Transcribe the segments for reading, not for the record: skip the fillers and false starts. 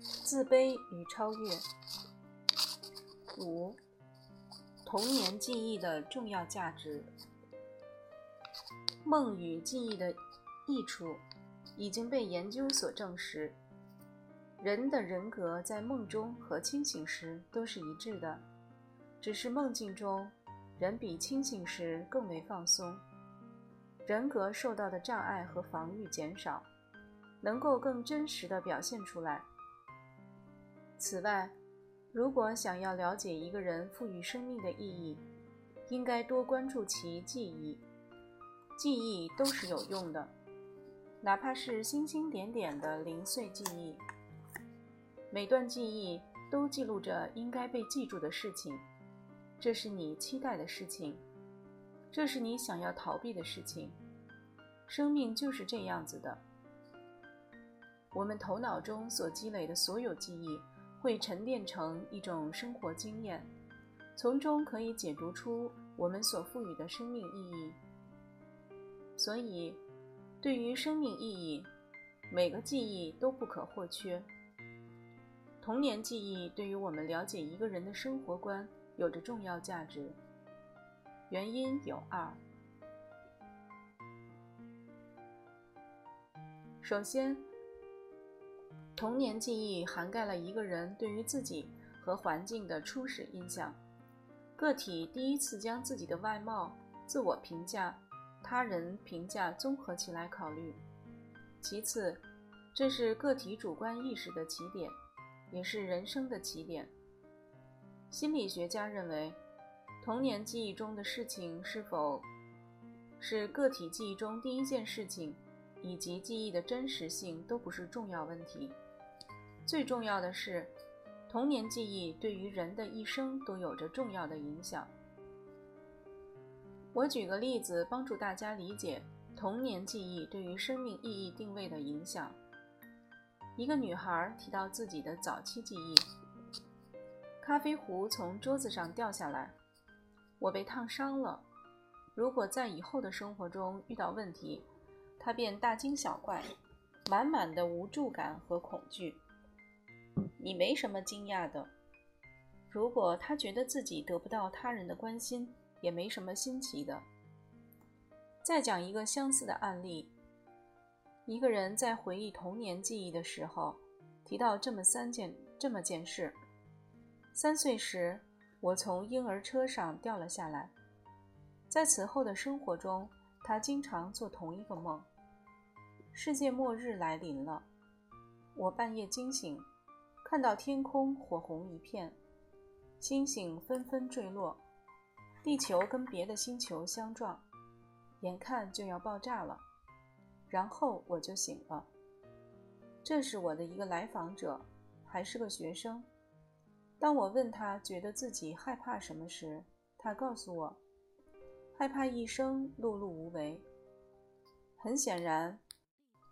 自卑与超越。5、童年记忆的重要价值。梦与记忆的益处已经被研究所证实，人的人格在梦中和清醒时都是一致的，只是梦境中人比清醒时更为放松，人格受到的障碍和防御减少，能够更真实地表现出来。此外，如果想要了解一个人赋予生命的意义，应该多关注其记忆。记忆都是有用的，哪怕是星星点点的零碎记忆。每段记忆都记录着应该被记住的事情，这是你期待的事情，这是你想要逃避的事情。生命就是这样子的。我们头脑中所积累的所有记忆会沉淀成一种生活经验，从中可以解读出我们所赋予的生命意义。所以，对于生命意义，每个记忆都不可或缺。童年记忆对于我们了解一个人的生活观有着重要价值，原因有2。首先，童年记忆涵盖了一个人对于自己和环境的初始印象，个体第一次将自己的外貌、自我评价、他人评价综合起来考虑。其次，这是个体主观意识的起点，也是人生的起点。心理学家认为，童年记忆中的事情是否是个体记忆中第一件事情，以及记忆的真实性都不是重要问题。最重要的是，童年记忆对于人的一生都有着重要的影响。我举个例子帮助大家理解童年记忆对于生命意义定位的影响。一个女孩提到自己的早期记忆：咖啡壶从桌子上掉下来，我被烫伤了。如果在以后的生活中遇到问题，她便大惊小怪，满满的无助感和恐惧。你没什么惊讶的。如果她觉得自己得不到他人的关心，也没什么新奇的。再讲一个相似的案例，一个人在回忆童年记忆的时候，提到这么件事：3岁时，我从婴儿车上掉了下来。在此后的生活中，他经常做同一个梦。世界末日来临了，我半夜惊醒，看到天空火红一片，星星纷纷坠落，地球跟别的星球相撞，眼看就要爆炸了。然后我就醒了。这是我的一个来访者，还是个学生。当我问他觉得自己害怕什么时，他告诉我，害怕一生碌碌无为。很显然，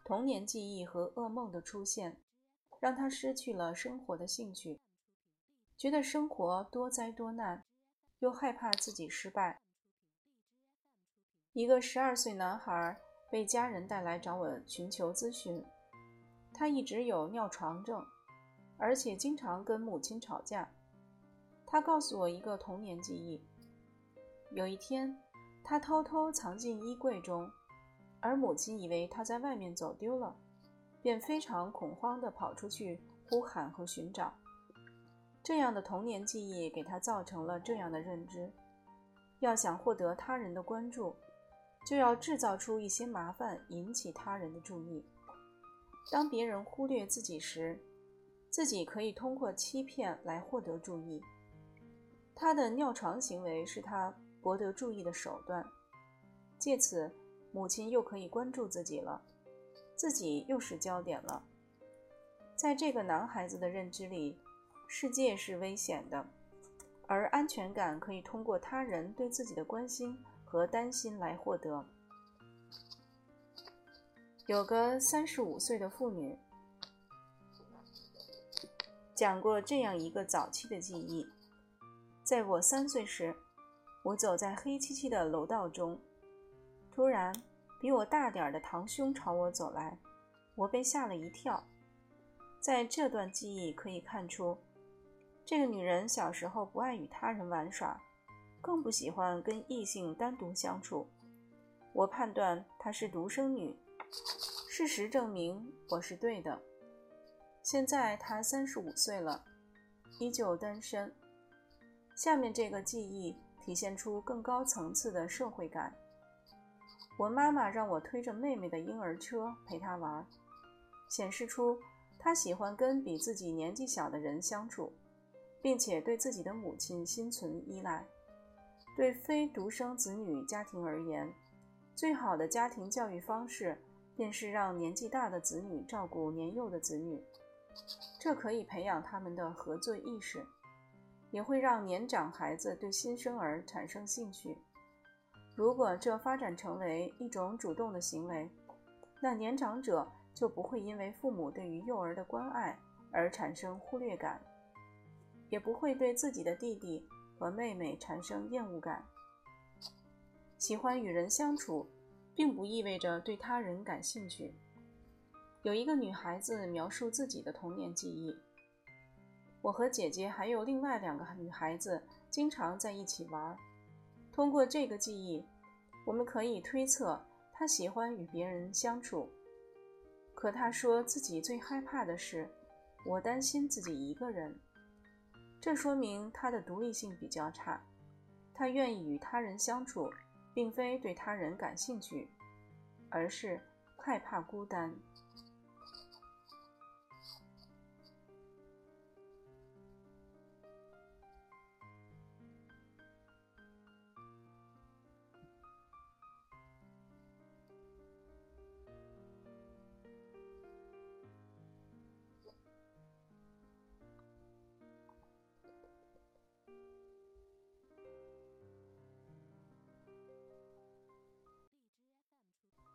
童年记忆和噩梦的出现，让他失去了生活的兴趣，觉得生活多灾多难，又害怕自己失败。一个12岁男孩被家人带来找我寻求咨询，他一直有尿床症，而且经常跟母亲吵架。他告诉我一个童年记忆：有一天，他偷偷藏进衣柜中，而母亲以为他在外面走丢了，便非常恐慌地跑出去呼喊和寻找。这样的童年记忆给他造成了这样的认知：要想获得他人的关注，就要制造出一些麻烦，引起他人的注意。当别人忽略自己时，自己可以通过欺骗来获得注意。他的尿床行为是他博得注意的手段，借此母亲又可以关注自己了，自己又是焦点了。在这个男孩子的认知里，世界是危险的，而安全感可以通过他人对自己的关心和担心来获得。有个35岁的妇女讲过这样一个早期的记忆：在我3岁时，我走在黑漆漆的楼道中，突然比我大点的堂兄朝我走来，我被吓了一跳。在这段记忆可以看出，这个女人小时候不爱与他人玩耍，更不喜欢跟异性单独相处。我判断她是独生女，事实证明我是对的。现在她35岁了，依旧单身。下面这个记忆体现出更高层次的社会感。我妈妈让我推着妹妹的婴儿车陪她玩，显示出她喜欢跟比自己年纪小的人相处，并且对自己的母亲心存依赖。对非独生子女家庭而言，最好的家庭教育方式便是让年纪大的子女照顾年幼的子女，这可以培养他们的合作意识，也会让年长孩子对新生儿产生兴趣。如果这发展成为一种主动的行为，那年长者就不会因为父母对于幼儿的关爱而产生忽略感，也不会对自己的弟弟和妹妹产生厌恶感。喜欢与人相处，并不意味着对他人感兴趣。有一个女孩子描述自己的童年记忆：我和姐姐还有另外2个女孩子经常在一起玩。通过这个记忆，我们可以推测她喜欢与别人相处。可她说自己最害怕的是，我担心自己一个人。这说明她的独立性比较差。她愿意与他人相处，并非对他人感兴趣，而是害怕孤单。